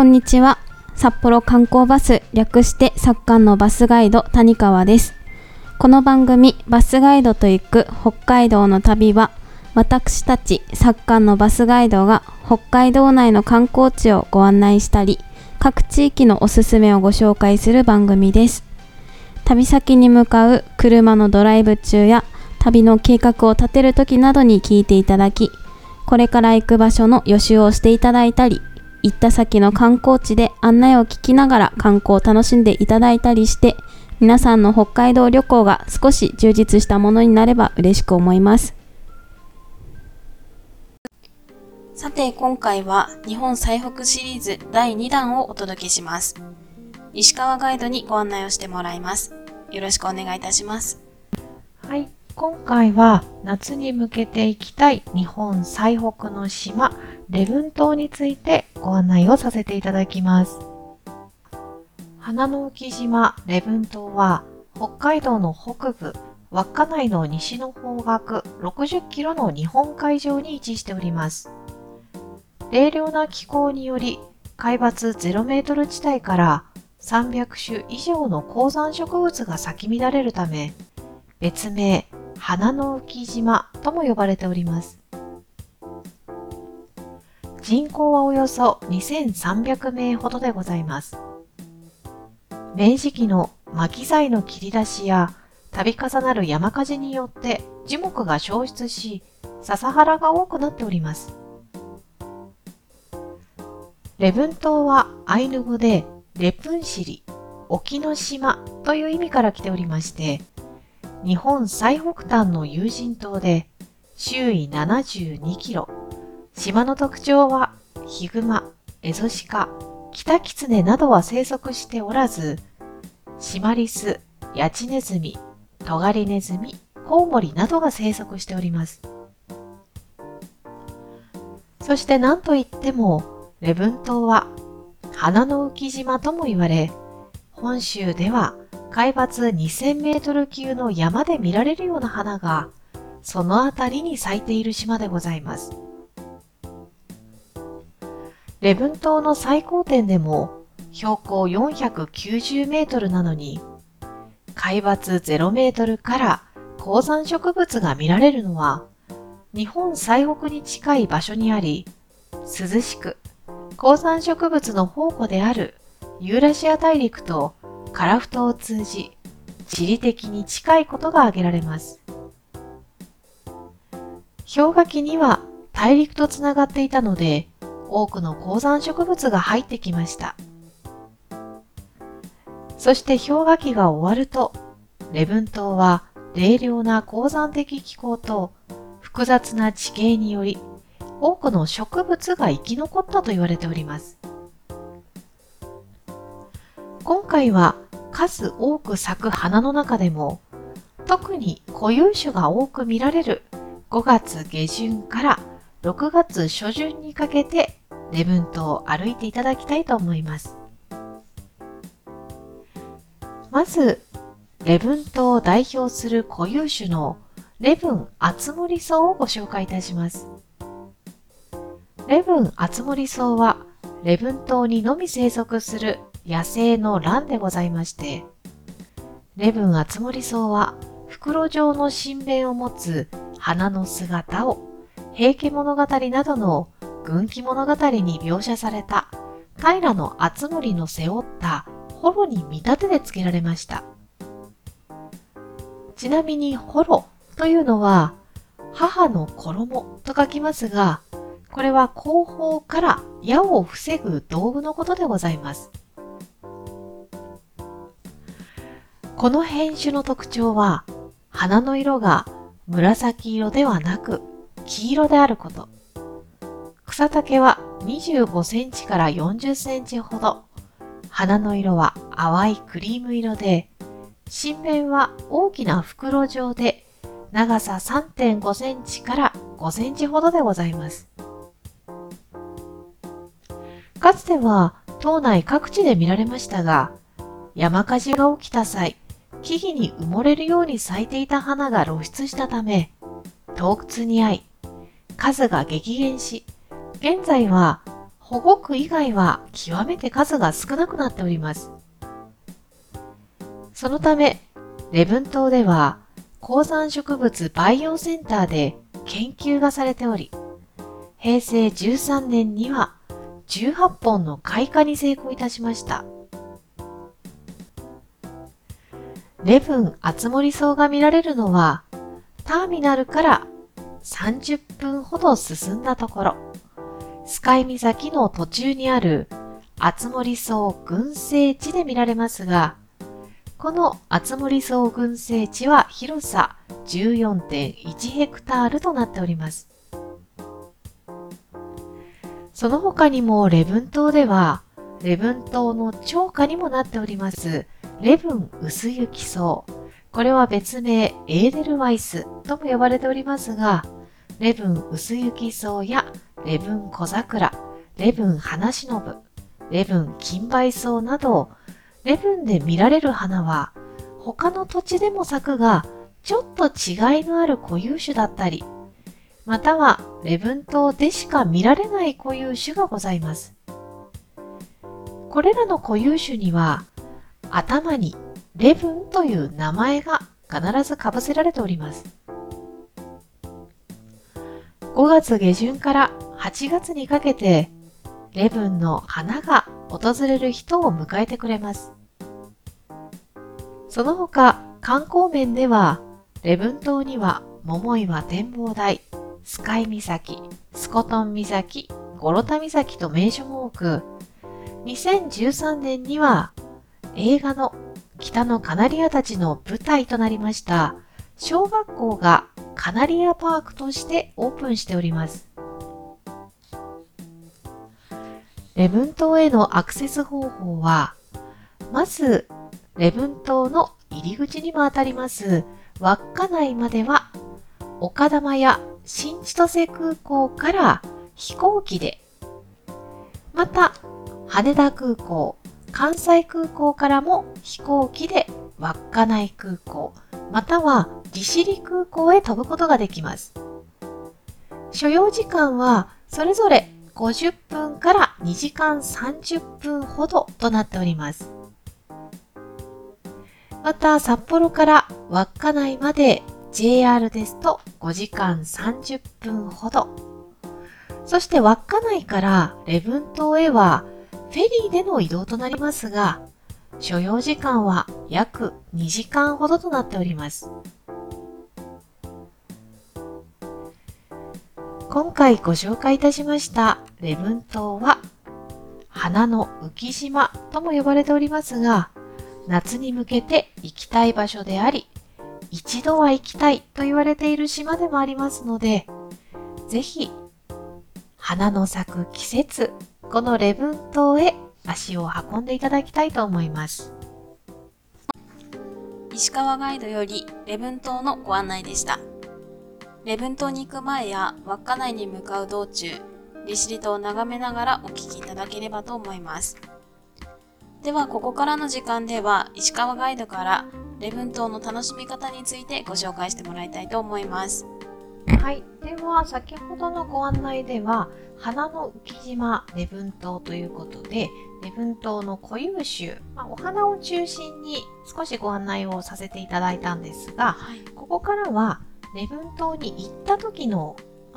こんにちは。札幌観光バス、略してサッカンのバスガイド谷川です。この番組バスガイドと行く北海道の旅は、私たちサッカンのバスガイドが北海道内の観光地をご案内したり、各地域のおすすめをご紹介する番組です。旅先に向かう車のドライブ中や旅の計画を立てる時などに聞いていただき、これから行く場所の予習をしていただいたり、行った先の観光地で案内を聞きながら観光を楽しんでいただいたりして、皆さんの北海道旅行が少し充実したものになれば嬉しく思います。さて、今回は日本最北シリーズ第2弾をお届けします。石川ガイドにご案内をしてもらいます。よろしくお願いいたします。はい、今回は夏に向けて行きたい日本最北の島、礼文島についてご案内をさせていただきます。花の沖島礼文島は、北海道の北部、稚内の西の方角60キロの日本海上に位置しております。冷涼な気候により、海抜0メートル地帯から300種以上の高山植物が咲き乱れるため、別名、花の沖島とも呼ばれております。人口はおよそ2300名ほどでございます。明治期の巻き材の切り出しや度重なる山火事によって樹木が消失し、笹原が多くなっております。礼文島はアイヌ語でレプンシリ、沖の島という意味から来ておりまして、日本最北端の有人島で周囲72キロ、島の特徴はヒグマ、エゾシカ、キタキツネなどは生息しておらず、シマリス、ヤチネズミ、トガリネズミ、コウモリなどが生息しております。そして何といっても礼文島は花の浮島とも言われ、本州では海抜2000メートル級の山で見られるような花がそのあたりに咲いている島でございます。礼文島の最高点でも標高490メートルなのに、海抜0メートルから高山植物が見られるのは、日本最北に近い場所にあり、涼しく高山植物の宝庫であるユーラシア大陸と樺太を通じ、地理的に近いことが挙げられます。氷河期には大陸とつながっていたので、多くの高山植物が入ってきました。そして氷河期が終わると、礼文島は冷涼な高山的気候と複雑な地形により、多くの植物が生き残ったと言われております。今回は数多く咲く花の中でも、特に固有種が多く見られる5月下旬から6月初旬にかけて礼文島を歩いていただきたいと思います。まず礼文島を代表する固有種の礼文アツモリソウをご紹介いたします。礼文アツモリソウは礼文島にのみ生息する野生の蘭でございまして、礼文アツモリソウは袋状の新弁を持つ花の姿を平家物語などの軍記物語に描写された平の厚森の背負ったホロに見立てで付けられました。ちなみにホロというのは母の衣と書きますが、これは後方から矢を防ぐ道具のことでございます。この変種の特徴は、花の色が紫色ではなく黄色であること。草丈は25センチから40センチほど。花の色は淡いクリーム色で、新弁は大きな袋状で、長さ 3.5 センチから5センチほどでございます。かつては島内各地で見られましたが、山火事が起きた際、木々に埋もれるように咲いていた花が露出したため、洞窟にあい、数が激減し、現在は保護区以外は極めて数が少なくなっております。そのため、礼文島では高山植物培養センターで研究がされており、平成13年には18本の開花に成功いたしました。礼文あつもり草が見られるのは、ターミナルから30分ほど進んだところ、スカイ岬の途中にあるあつもり草群生地で見られますが、このあつもり草群生地は広さ 14.1 ヘクタールとなっております。その他にも礼文島では、礼文島の長花にもなっております、礼文薄雪草。これは別名エーデルワイスとも呼ばれておりますが、礼文薄雪草や礼文小桜、礼文花しのぶ、礼文金梅草など、礼文で見られる花は、他の土地でも咲くが、ちょっと違いのある固有種だったり、または礼文島でしか見られない固有種がございます。これらの固有種には、頭に礼文という名前が必ずかぶせられております。5月下旬から8月にかけて、礼文の花が訪れる人を迎えてくれます。その他、観光面では、礼文島には桃岩展望台、スカイ岬、スコトン岬、ゴロタ岬と名所も多く、2013年には映画の北のカナリアたちの舞台となりました小学校がカナリアパークとしてオープンしております。礼文島へのアクセス方法は、まず礼文島の入り口にもあたります稚内までは丘珠や新千歳空港から飛行機で、また羽田空港、関西空港からも飛行機で稚内空港、または利尻空港へ飛ぶことができます。所要時間はそれぞれ50分から2時間30分ほどとなっております。また札幌から稚内まで JR ですと5時間30分ほど。そして稚内から礼文島へはフェリーでの移動となりますが、所要時間は約2時間ほどとなっております。今回ご紹介いたしました礼文島は、花の浮島とも呼ばれておりますが、夏に向けて行きたい場所であり、一度は行きたいと言われている島でもありますので、ぜひ花の咲く季節、この礼文島へ足を運んでいただきたいと思います。石川ガイドより礼文島のご案内でした。礼文島に行く前や稚内に向かう道中、利尻島を眺めながらお聞きいただければと思います。ではここからの時間では石川ガイドから礼文島の楽しみ方についてご紹介してもらいたいと思います。はい、では先ほどのご案内では花の浮島礼文島ということで、礼文島の固有種、お花を中心に少しご案内をさせていただいたんですが、ここからは礼文島に行った時の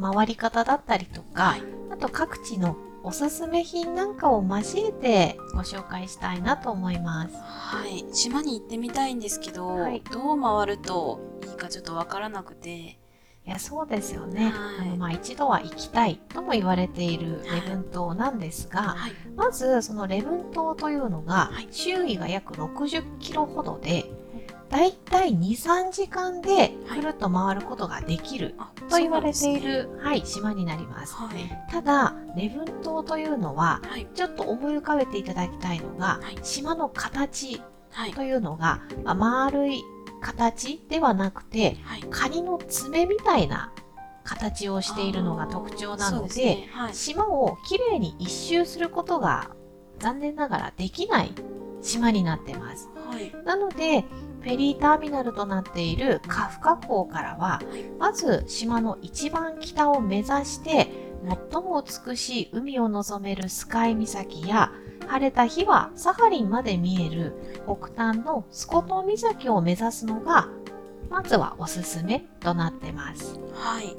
回り方だったりとか、あと各地のおすすめ品なんかを交えてご紹介したいなと思います。はい、島に行ってみたいんですけど、どう回るといいかちょっとわからなくて。いや、そうですよね、一度は行きたいとも言われている礼文島なんですが、まずその礼文島というのが周囲が約60キロほどで、だいたい 2,3 時間でくるっと回ることができると言われている、島になります。ただ礼文島というのは、ちょっと思い浮かべていただきたいのが、島の形というのが、丸い形ではなくて、カニの爪みたいな形をしているのが特徴なので、島をきれいに一周することが残念ながらできない島になってます。なのでフェリーターミナルとなっているカフカ港からは、まず島の一番北を目指して最も美しい海を望めるスカイ岬や、晴れた日はサハリンまで見える北端のスコトン岬を目指すのがまずはおすすめとなってます。はい、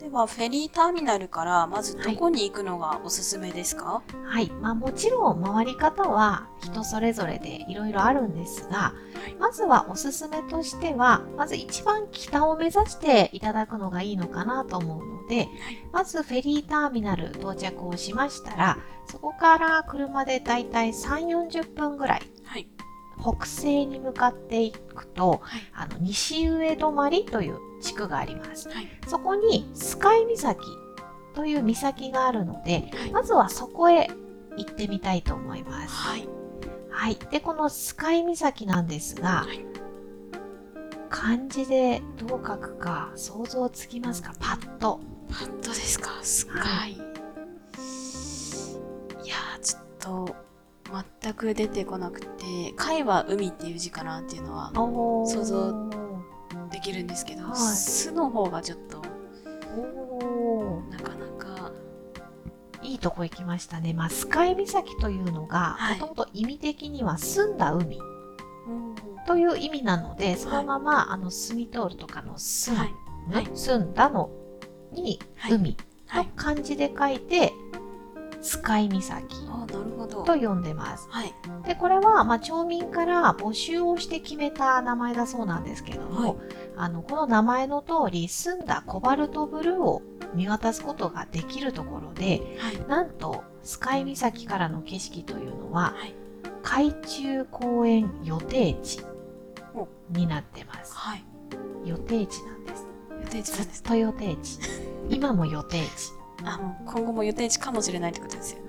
ではフェリーターミナルからまずどこに行くのがおすすめですか？はい、もちろん回り方は人それぞれでいろいろあるんですが、まずはおすすめとしてはまず一番北を目指していただくのがいいのかなと思うので、まずフェリーターミナル到着をしましたら、そこから車でだいたい 3,40 分ぐらい、北西に向かっていくと、西上泊という地区があります、そこにスカイ岬という岬があるので、まずはそこへ行ってみたいと思います。で、このスカイ岬なんですが、漢字でどう書くか想像つきますか？パッとですか？スカイ、いやちょっと全く出てこなくて、海は海っていう字かなっていうのは想像できるんですけど、巣の方がちょっとなかなかいいとこ行きましたね。スカイ岬というのがもともと意味的には澄んだ海という意味なので、そのまま、澄み通るとかの澄む、澄んだのに海と漢字で書いてスカイ岬と呼んでます。で、これは、町民から募集をして決めた名前だそうなんですけども、この名前の通り澄んだコバルトブルーを見渡すことができるところで、なんとスカイ岬からの景色というのは、海中公園予定地になってます。予定地なんです。ずっと予定地。今も予定地。今後も予定地かもしれないってことですよね。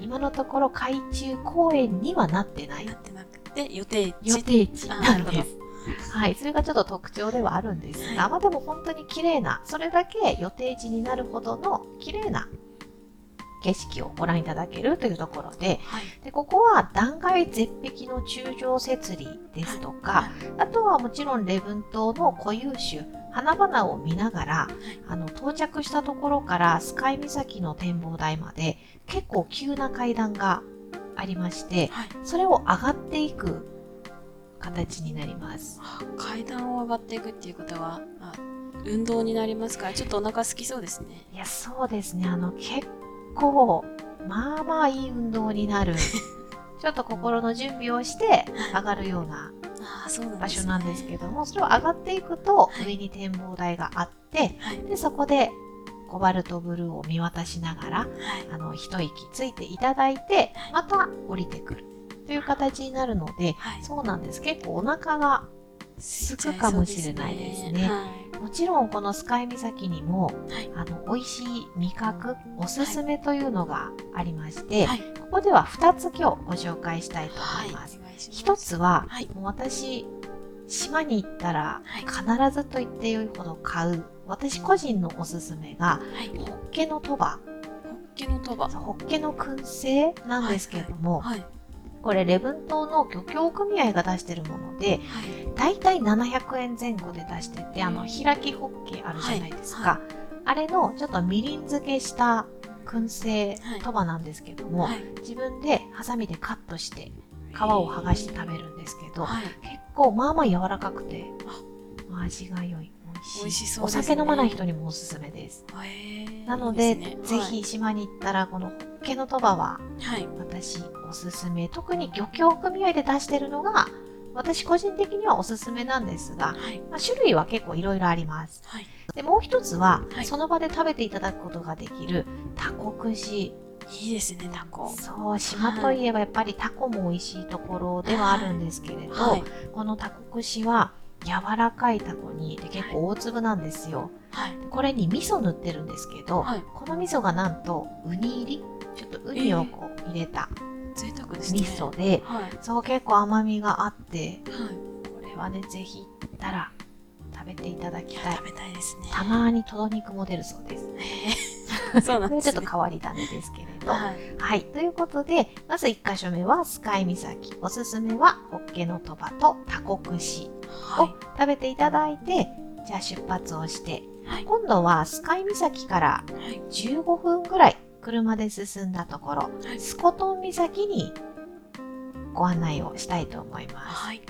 今のところ海中公園にはなってない。なってなくて予定地なんです。それがちょっと特徴ではあるんですが、でも本当に綺麗な、それだけ予定地になるほどの綺麗な景色をご覧いただけるというところで、でここは断崖絶壁の柱状節理ですとか、あとはもちろん礼文島の固有種花々を見ながら、到着したところからスカイ岬の展望台まで結構急な階段がありまして、それを上がっていく形になります。階段を上がっていくっていうことは運動になりますから、ちょっとお腹空きそうですね。いや、そうですね。まあいい運動になるちょっと心の準備をして上がるような場所なんですけども、それを上がっていくと上に展望台があって、でそこでコバルトブルーを見渡しながら、一息ついていただいて、また降りてくるという形になるので、そうなんです。結構お腹がすくかもしれないですね。もちろんこのスカイ岬にも、美味しい味覚おすすめというのがありまして、ここでは2つ今日ご紹介したいと思います。1つは、もう私島に行ったら必ずと言ってよいほど買う私個人のおすすめが、ホッケのトバ、ホッケの燻製なんですけれども、これ礼文島の漁協組合が出しているもので、だいたい700円前後で出してて、開きホッケあるじゃないですか、あれのちょっとみりん漬けした燻製トバなんですけども、自分でハサミでカットして皮を剥がして食べるんですけど、結構柔らかくて味が良い、美味しいそうですね。お酒飲まない人にもおすすめです。なので、ぜひ島に行ったらこのホッケのトバは私おすすめ、特に漁協組合で出してるのが私個人的にはおすすめなんですが、種類は結構いろいろあります。でもう一つは、その場で食べていただくことができるタコ串。いいですね、タコ。そう、島といえばやっぱりタコも美味しいところではあるんですけれど、このタコ串は柔らかいタコに結構大粒なんですよ。これに味噌塗ってるんですけど、この味噌がなんとウニ入り、ちょっとウニをこう入れた贅沢ですね、味噌で、そう結構甘みがあって、これはねぜひ行ったら食べていただきたい。食べたいですね。たまにとど肉も出るそうです。そうなんですね。ちょっと変わり種ですけれど、ということで、まず1箇所目はスカイ岬、おすすめはホッケのトバとタコ串を食べていただいて、じゃあ出発をしてはい、今度はスカイ岬から15分ぐらい車で進んだところ、はい、スコトン岬にご案内をしたいと思います。はい、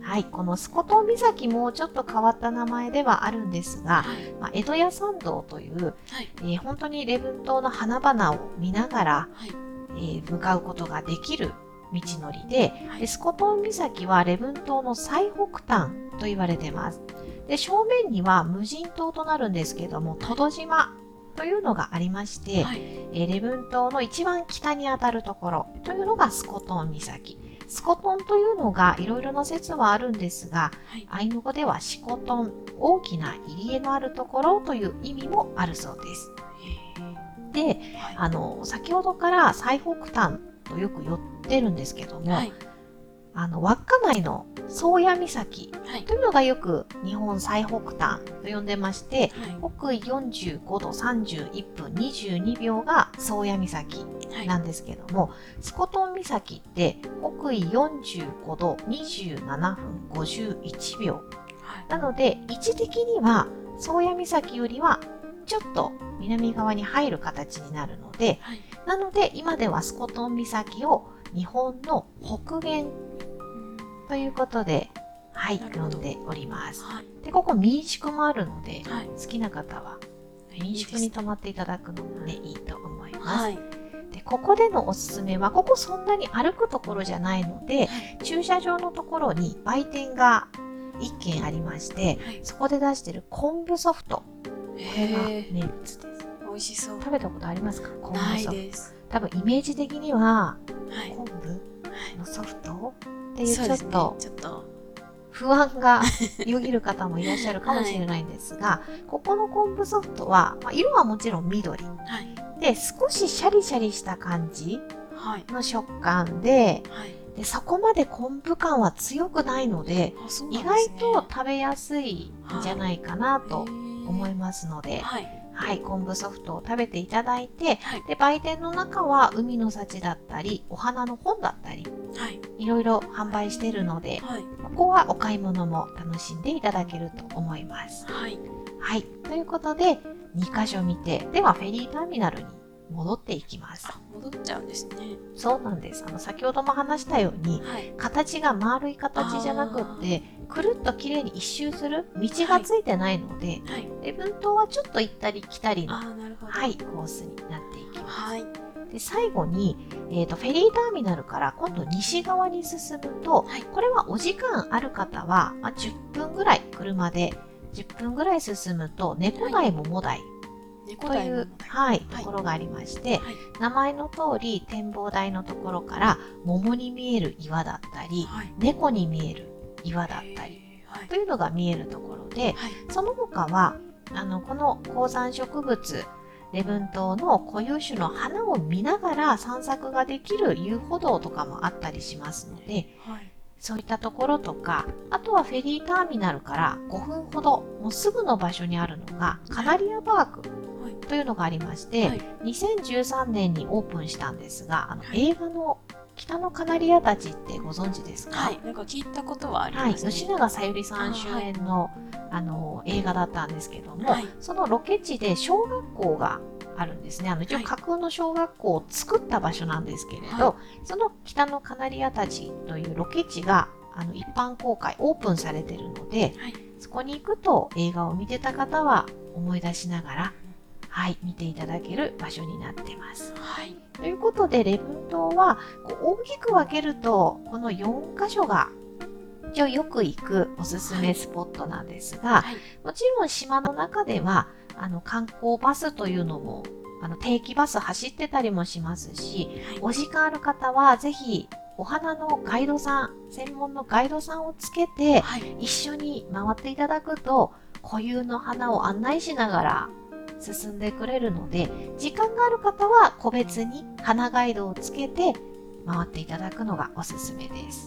はい、このスコトン岬もちょっと変わった名前ではあるんですが、はいまあ、江戸屋参道という、はい本当に礼文島の花々を見ながら、はい向かうことができる道のり で、スコトン岬は礼文島の最北端と言われてます。で、正面には無人島となるんですけども、トド島というのがありまして、はい礼文島の一番北にあたるところというのがスコトン岬。スコトンというのがいろいろな説はあるんですが、はい、アイヌ語ではシコトン、大きな入り江のあるところという意味もあるそうです。で、はい、先ほどから最北端とよく寄ってるんですけども、はい、稚内の宗谷岬というのがよく日本最北端と呼んでまして、はい、北緯45度31分22秒が宗谷岬なんですけども、はい、スコトン岬って北緯45度27分51秒、はい、なので位置的には宗谷岬よりはちょっと南側に入る形になるので、はい、なので今ではスコトン岬を日本の北限ということで、はい、呼んでおります。はい、で、ここ民宿もあるので、はい、好きな方は民宿に泊まっていただくのもね、いいと思います。はい、で、ここでのおすすめは、ここそんなに歩くところじゃないので、はい、駐車場のところに売店が1軒ありまして、はい、そこで出している昆布ソフト、これが名物です。美味しそう。食べたことありますか？昆布ソフト。ないです。多分イメージ的には、はい、昆布のソフトっていうちょっと不安がよぎる方もいらっしゃるかもしれないんですが、はい、ここの昆布ソフトは、まあ、色はもちろん緑、はい、で少しシャリシャリした感じの食感 で、そこまで昆布感は強くないの で、意外と食べやすいんじゃないかなと思いますので、はいはい、昆布ソフトを食べていただいて、はい、で売店の中は海の幸だったりお花の本だったり、はい、いろいろ販売しているので、はい、ここはお買い物も楽しんでいただけると思います。はい、はい、ということで2カ所見て、ではフェリーターミナルに戻っていきます。あ、戻っちゃうんですね。そうなんです。先ほども話したように、はい、形が丸い形じゃなくってくるっときれいに一周する道がついてないので、はい、礼文島はちょっと行ったり来たりの、はい、コースになっていきます。はい、で最後に、フェリーターミナルから今度西側に進むと、はい、これはお時間ある方は、まあ、車で10分ぐらい進むと猫台ももだいという、はい、ところがありまして、はい、名前の通り展望台のところから桃に見える岩だったり、はい、猫に見える岩だったりというのが見えるところで、はい、その他はこの高山植物礼文島の固有種の花を見ながら散策ができる遊歩道とかもあったりしますので、はい、そういったところとか、あとはフェリーターミナルから5分ほどもうすぐの場所にあるのがカナリアパークというのがありまして、はい、2013年にオープンしたんですが、はい、映画の北のカナリアたちってご存知ですか？はい、なんか聞いたことはありますね。はい、吉永小百合さん主演の、はい、映画だったんですけども、はい、そのロケ地で小学校があるんですね。一応架空の小学校を作った場所なんですけれど、はい、その北のカナリアたちというロケ地が一般公開オープンされているので、はい、そこに行くと映画を見てた方は思い出しながら、はい、見ていただける場所になってます。はい、ということで礼文島は大きく分けるとこの4カ所が一応よく行くおすすめスポットなんですが、はい、もちろん島の中では観光バスというのも定期バス走ってたりもしますし、はい、お時間ある方はぜひお花のガイドさん、専門のガイドさんをつけて、はい、一緒に回っていただくと固有の花を案内しながら進んでくれるので、時間がある方は個別に花ガイドをつけて回っていただくのがおすすめです。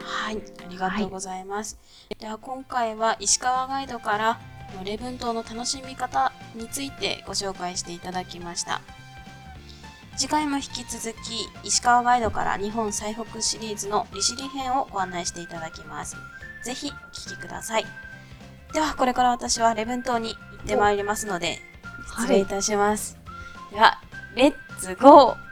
はい、ありがとうございます。はい、では今回は石川ガイドから礼文島の楽しみ方についてご紹介していただきました。次回も引き続き石川ガイドから日本最北シリーズの利尻編をご案内していただきます。ぜひお聞きください。ではこれから私は礼文島にってまいりますので、失礼いたします。はい、では、レッツゴー。